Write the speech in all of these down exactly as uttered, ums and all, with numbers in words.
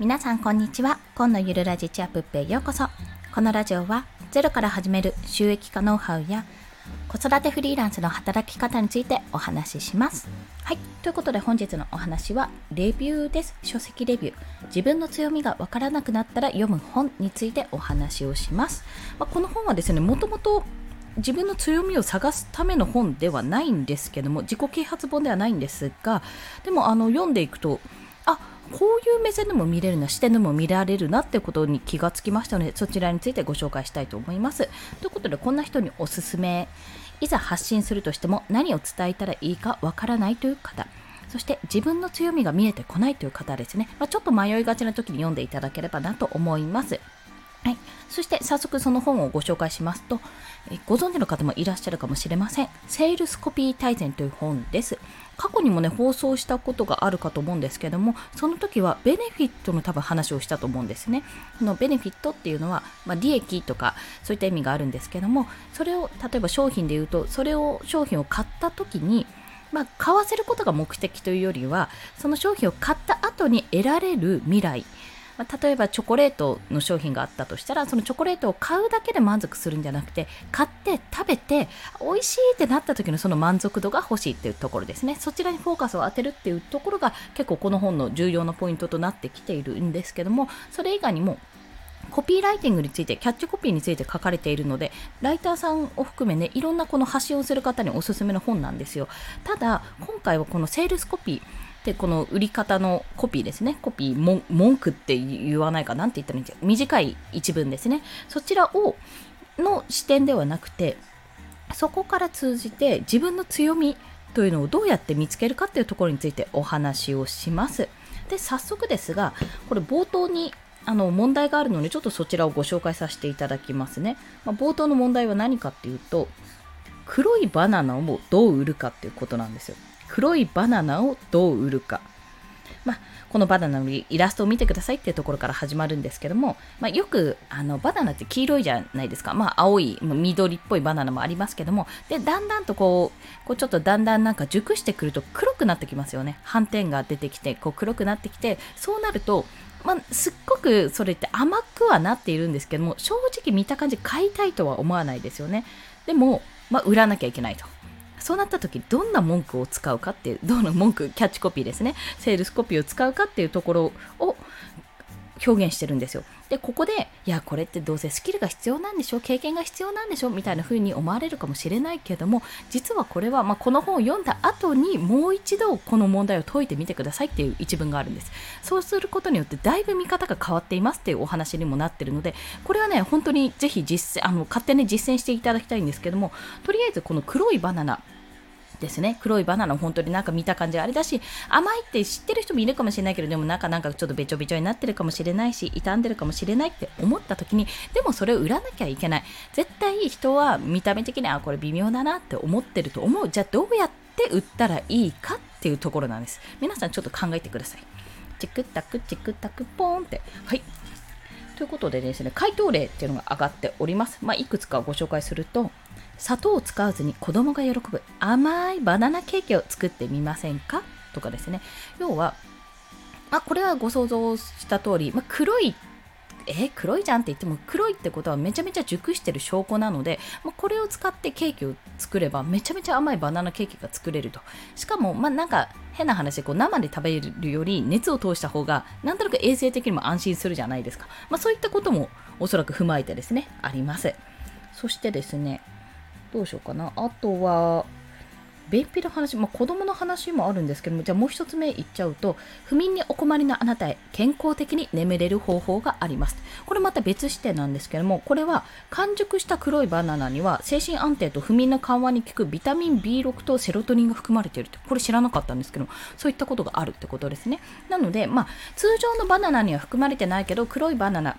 皆さんこんにちは。今のゆるラジチアプップへようこそ。このラジオはゼロから始める収益化ノウハウや子育てフリーランスの働き方についてお話しします。はい、ということで本日のお話はレビューです。書籍レビュー、自分の強みがわからなくなったら読む本についてお話をします。まあ、この本はですね、もともと自分の強みを探すための本ではないんですけども、自己啓発本ではないんですが、でもあの読んでいくと、あ、こういう目線でも見れるな、視点でも見られるなってことに気がつきましたので、そちらについてご紹介したいと思います。ということで、こんな人におすすめ。いざ発信するとしても何を伝えたらいいかわからないという方、そして自分の強みが見えてこないという方ですね、まあ、ちょっと迷いがちな時に読んでいただければなと思います。はい、そして早速その本をご紹介しますと、えご存知の方もいらっしゃるかもしれません。セールスコピー大全という本です。過去にもね、放送したことがあるかと思うんですけども、その時はベネフィットの多分話をしたと思うんですね。このベネフィットっていうのは、まあ、利益とかそういった意味があるんですけども、それを例えば商品で言うと、それを商品を買った時に、まあ、買わせることが目的というよりは、その商品を買った後に得られる未来、例えばチョコレートの商品があったとしたら、そのチョコレートを買うだけで満足するんじゃなくて、買って食べて美味しいってなった時のその満足度が欲しいっていうところですね。そちらにフォーカスを当てるっていうところが結構この本の重要なポイントとなってきているんですけども、それ以外にもコピーライティングについて、キャッチコピーについて書かれているので、ライターさんを含めね、いろんなこの発信をする方におすすめの本なんですよ。ただ今回はこのセールスコピーで、この売り方のコピーですね、コピーも文句って言わないか、なんて言ったらいいんですか、短い一文ですね、そちらをの視点ではなくて、そこから通じて自分の強みというのをどうやって見つけるかっていうところについてお話をします。で、早速ですが、これ冒頭にあの問題があるので、ちょっとそちらをご紹介させていただきますね。まあ、冒頭の問題は何かっていうと、黒いバナナをどう売るかっていうことなんですよ。黒いバナナをどう売るか、まあ、このバナナのイラストを見てくださいっていうところから始まるんですけども、まあ、よくあのバナナって黄色いじゃないですか、まあ、青い緑っぽいバナナもありますけども、でだんだんとこう、こうちょっとだんだんなんか熟してくると黒くなってきますよね。斑点が出てきて、こう黒くなってきて、そうなると、まあ、すっごくそれって甘くはなっているんですけども、正直見た感じ買いたいとは思わないですよね。でも、まあ、売らなきゃいけないと。そうなった時、どんな文句を使うかっていう、どの文句、キャッチコピーですね、セールスコピーを使うかっていうところを表現してるんですよ。で、ここで、いや、これってどうせスキルが必要なんでしょ、経験が必要なんでしょみたいな風に思われるかもしれないけども、実はこれは、まあ、この本を読んだ後にもう一度この問題を解いてみてくださいっていう一文があるんです。そうすることによってだいぶ見方が変わっていますっていうお話にもなってるので、これはね、本当にぜひ実践、あの勝手に実践していただきたいんですけども、とりあえずこの黒いバナナですね、黒いバナナ、本当になんか見た感じあれだし、甘いって知ってる人もいるかもしれないけど、でもなんかなんかちょっとべちょべちょになってるかもしれないし、傷んでるかもしれないって思った時に、でもそれを売らなきゃいけない。絶対人は見た目的に、あ、これ微妙だなって思ってると思う。じゃあどうやって売ったらいいかっていうところなんです。皆さんちょっと考えてください。チクタクチクタクポーンって、はい、ということでですね、回答例っていうのが上がっております。まあ、いくつかご紹介すると、砂糖を使わずに子供が喜ぶ甘いバナナケーキを作ってみませんかとかですね。要は、まあ、これはご想像した通り、まあ、黒い、えー、黒いじゃんって言っても、黒いってことはめちゃめちゃ熟してる証拠なので、まあ、これを使ってケーキを作ればめちゃめちゃ甘いバナナケーキが作れると。しかも、まあ、なんか変な話で、こう生で食べるより熱を通した方がなんとなく衛生的にも安心するじゃないですか。まあ、そういったこともおそらく踏まえてですね、あります。そしてですね、どうしようかな。あとは便秘の話、まあ、子供の話もあるんですけども、じゃあもう一つ目いっちゃうと、不眠にお困りのあなたへ健康的に眠れる方法があります。これまた別視点なんですけども、これは完熟した黒いバナナには精神安定と不眠の緩和に効くビタミン ビーシックス とセロトニンが含まれているって、これ知らなかったんですけども、そういったことがあるってことですね。なので、まあ、通常のバナナには含まれてないけど、黒いバナナ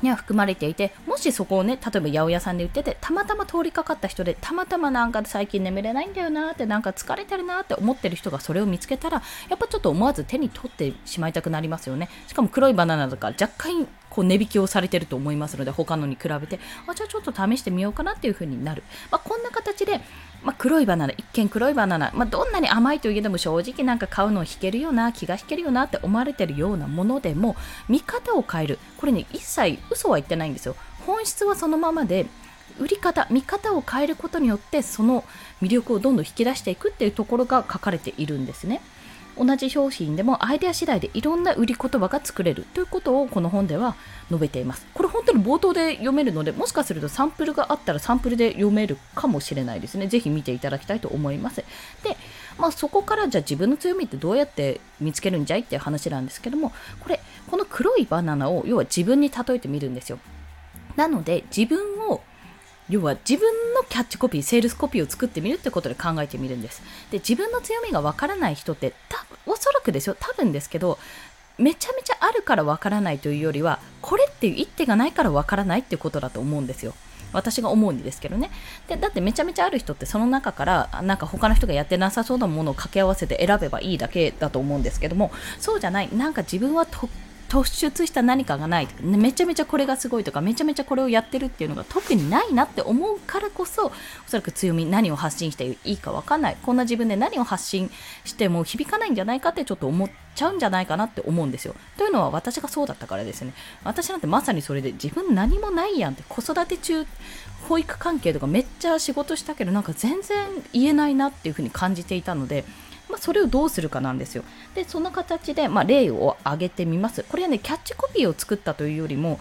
には含まれていて、もしそこをね、例えば八百屋さんで売ってて、たまたま通りかかった人で、たまたまなんか最近眠れないんだよなーって、なんか疲れてるなーって思ってる人がそれを見つけたら、やっぱちょっと思わず手に取ってしまいたくなりますよね。しかも黒いバナナとか若干こう値引きをされてると思いますので、他のに比べて、あ、じゃあちょっと試してみようかなっていう風になる。まあ、こんな形でまあ、黒いバナナ、一見黒いバナナ、まあ、どんなに甘いといえども正直なんか買うのを引けるよな、気が引けるよなって思われてるようなものでも見方を変える、これね一切嘘は言ってないんですよ。本質はそのままで、売り方、見方を変えることによってその魅力をどんどん引き出していくっていうところが書かれているんですね。同じ商品でもアイデア次第でいろんな売り言葉が作れるということをこの本では述べています。これ本当に冒頭で読めるので、もしかするとサンプルがあったらサンプルで読めるかもしれないですね。ぜひ見ていただきたいと思います。で、まあ、そこからじゃあ自分の強みってどうやって見つけるんじゃいっていう話なんですけども、これこの黒いバナナを要は自分に例えてみるんですよ。なので自分を要は自分のキャッチコピー、セールスコピーを作ってみるってことで考えてみるんです。で、自分の強みがわからない人っておそらくですよ、多分ですけどめちゃめちゃあるからわからないというよりは、これっていう一手がないからわからないってことだと思うんですよ。私が思うんですけどね。で、だってめちゃめちゃある人ってその中からなんか他の人がやってなさそうなものを掛け合わせて選べばいいだけだと思うんですけども、そうじゃない、なんか自分はと突出した何かがない、めちゃめちゃこれがすごいとか、めちゃめちゃこれをやってるっていうのが特にないなって思うからこそ、おそらく強み、何を発信していいか分かんない、こんな自分で何を発信しても響かないんじゃないかってちょっと思っちゃうんじゃないかなって思うんですよ。というのは私がそうだったからですね。私なんてまさにそれで、自分何もないやんって、子育て中、保育関係とかめっちゃ仕事したけどなんか全然言えないなっていう風に感じていたので、まあ、それをどうするかなんですよ。で、その形で、まあ、例を挙げてみます。これはね、キャッチコピーを作ったというよりも、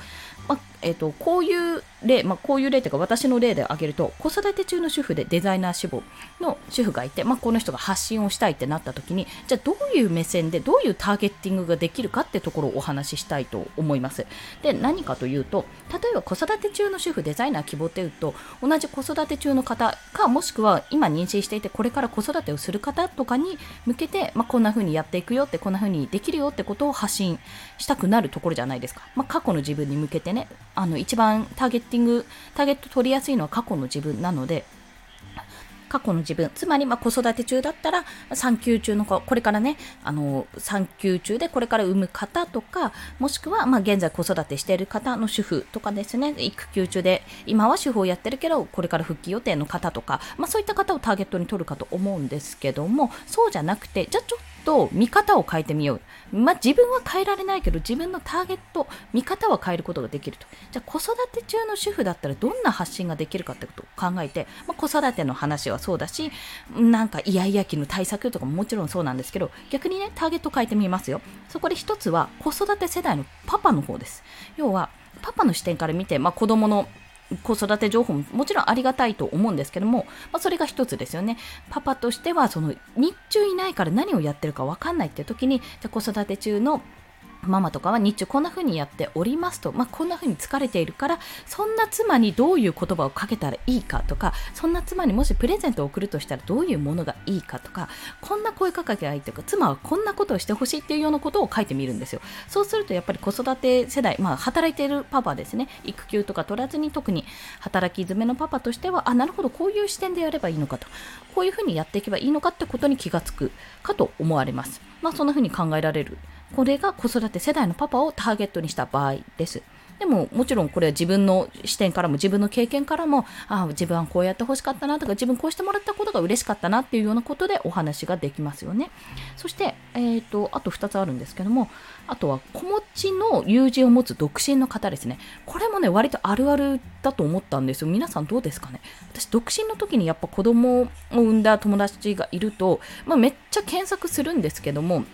まあえー、とこういう例、まあ、こういう例というか私の例で挙げると、子育て中の主婦でデザイナー志望の主婦がいて、まあ、この人が発信をしたいってなった時に、じゃあどういう目線でどういうターゲッティングができるかってところをお話ししたいと思います。で、何かというと、例えば子育て中の主婦デザイナー希望っていうと、同じ子育て中の方か、もしくは今妊娠していてこれから子育てをする方とかに向けて、まあ、こんな風にやっていくよって、こんな風にできるよってことを発信したくなるところじゃないですか。まあ、過去の自分に向けてね、あの一番ターゲッティングターゲット取りやすいのは過去の自分なので、過去の自分、つまりまあ子育て中だったら産休中の子、これからね、あの産休中でこれから産む方とか、もしくはまあ現在子育てしている方の主婦とかですね、育休中で今は主婦をやってるけどこれから復帰予定の方とか、まあ、そういった方をターゲットに取るかと思うんですけども、そうじゃなくて、じゃあちょっとと見方を変えてみよう、まあ、自分は変えられないけど自分のターゲット、見方は変えることができると。じゃあ子育て中の主婦だったらどんな発信ができるかってことを考えて、まあ、子育ての話はそうだし、なんかイヤイヤ期の対策とかももちろんそうなんですけど、逆にねターゲット変えてみますよ。そこで一つは子育て世代のパパの方です。要はパパの視点から見て、まあ、子供の子育て情報ももちろんありがたいと思うんですけども、まあ、それが一つですよね。パパとしてはその日中いないから何をやってるか分かんないっていう時に、じゃあ子育て中のママとかは日中こんな風にやっておりますと、まあ、こんな風に疲れているからそんな妻にどういう言葉をかけたらいいかとか、そんな妻にもしプレゼントを送るとしたらどういうものがいいかとか、こんな声かけがいいとか、妻はこんなことをしてほしいっていうようなことを書いてみるんですよ。そうするとやっぱり子育て世代、まあ、働いているパパですね、育休とか取らずに特に働き詰めのパパとしては、あ、なるほど、こういう視点でやればいいのかと、こういう風にやっていけばいいのかってことに気がつくかと思われます。まあ、そんな風に考えられる、これが子育て世代のパパをターゲットにした場合です。でももちろんこれは自分の視点からも自分の経験からも、あ、自分はこうやって欲しかったなとか、自分こうしてもらったことが嬉しかったなっていうようなことでお話ができますよね。そして、えーと、あとふたつあるんですけども、あとは子持ちの友人を持つ独身の方ですね。これもね割とあるあるだと思ったんですよ。皆さんどうですかね。私独身の時にやっぱ子供を産んだ友達がいると、まあ、めっちゃ検索するんですけども、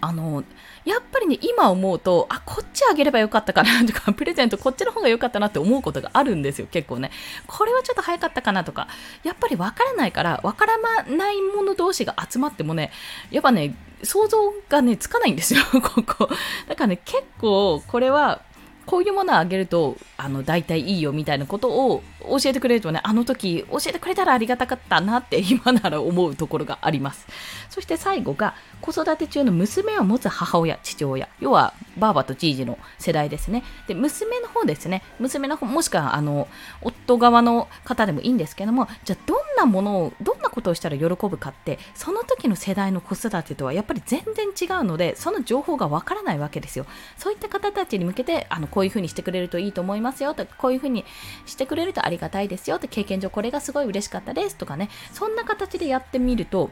あのやっぱりね今思うと、あ、こっちあげればよかったかなとか、プレゼントこっちの方がよかったなって思うことがあるんですよ。結構ねこれはちょっと早かったかなとか、やっぱり分からないから、分からない者同士が集まってもね、やっぱね想像がねつかないんですよここだからね、結構これはこういうものをあげるとあの大体いいよみたいなことを教えてくれるとね、あの時教えてくれたらありがたかったなって今なら思うところがあります。そして最後が子育て中の娘を持つ母親、父親、要はばあばとじいじの世代ですね。で、娘の方ですね、娘の方、もしくはあの夫側の方でもいいんですけども、じゃあどんなものをどんなことをしたら喜ぶかって、その時の世代の子育てとはやっぱり全然違うので、その情報がわからないわけですよ。そういった方たちに向けてあのこういう風にしてくれるといいと思いますよとか、こういう風にしてくれるとありがたいですよと、経験上これがすごい嬉しかったですとかね、そんな形でやってみると、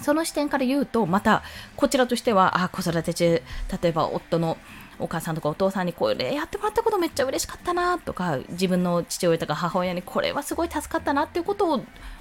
その視点から言うとまたこちらとしては、あ、子育て中、例えば夫のお母さんとかお父さんにこれやってもらったことめっちゃ嬉しかったなとか、自分の父親とか母親にこれはすごい助かったなっていうことを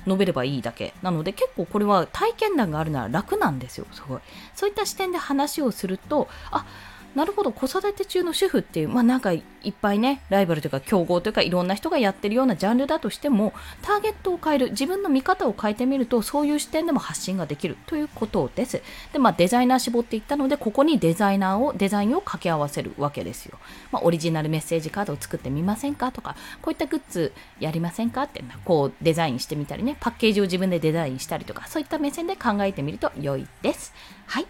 述べればいいだけなので、結構これは体験談があるなら楽なんですよ。すごいそういった視点で話をすると、あ、なるほど、子育て中の主婦っていう、まあなんかいっぱいね、ライバルというか競合というかいろんな人がやってるようなジャンルだとしても、ターゲットを変える、自分の見方を変えてみると、そういう視点でも発信ができるということです。で、まあデザイナー絞っていったので、ここにデザイナーを、デザインを掛け合わせるわけですよ。まあオリジナルメッセージカードを作ってみませんかとか、こういったグッズやりませんかって、こうデザインしてみたりね、パッケージを自分でデザインしたりとか、そういった目線で考えてみると良いです。はい。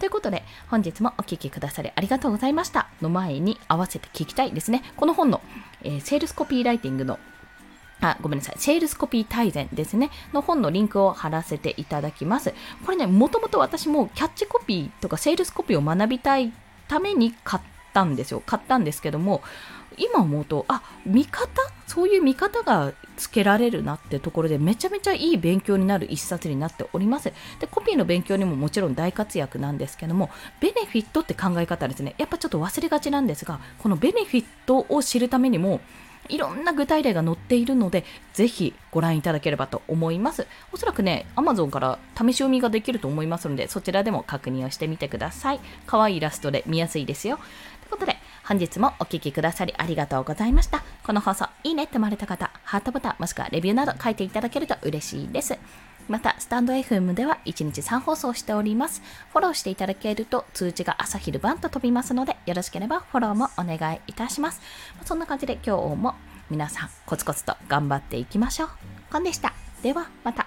ということで、本日もお聞きくださりありがとうございましたの前に合わせて聞きたいですね。この本の、えー、セールスコピーライティングのあ、ごめんなさい。セールスコピー大全ですね。の本のリンクを貼らせていただきます。これね、もともと私もキャッチコピーとかセールスコピーを学びたいために買ったんですよ。買ったんですけども、今思うと、あ、見方、そういう見方がつけられるなってところで、めちゃめちゃいい勉強になる一冊になっております。で、コピーの勉強にももちろん大活躍なんですけども、ベネフィットって考え方ですね、やっぱちょっと忘れがちなんですが、このベネフィットを知るためにもいろんな具体例が載っているので、ぜひご覧いただければと思います。おそらくね、 Amazon から試し読みができると思いますので、そちらでも確認をしてみてください。可愛いイラストで見やすいですよ。ということで、本日もお聞きくださりありがとうございました。この放送いいねって思われた方、ハートボタンもしくはレビューなど書いていただけると嬉しいです。また、スタンド エフエム ではいちにちさん放送しております。フォローしていただけると通知が朝昼晩と飛びますので、よろしければフォローもお願いいたします。そんな感じで今日も皆さんコツコツと頑張っていきましょう。こんでした。ではまた。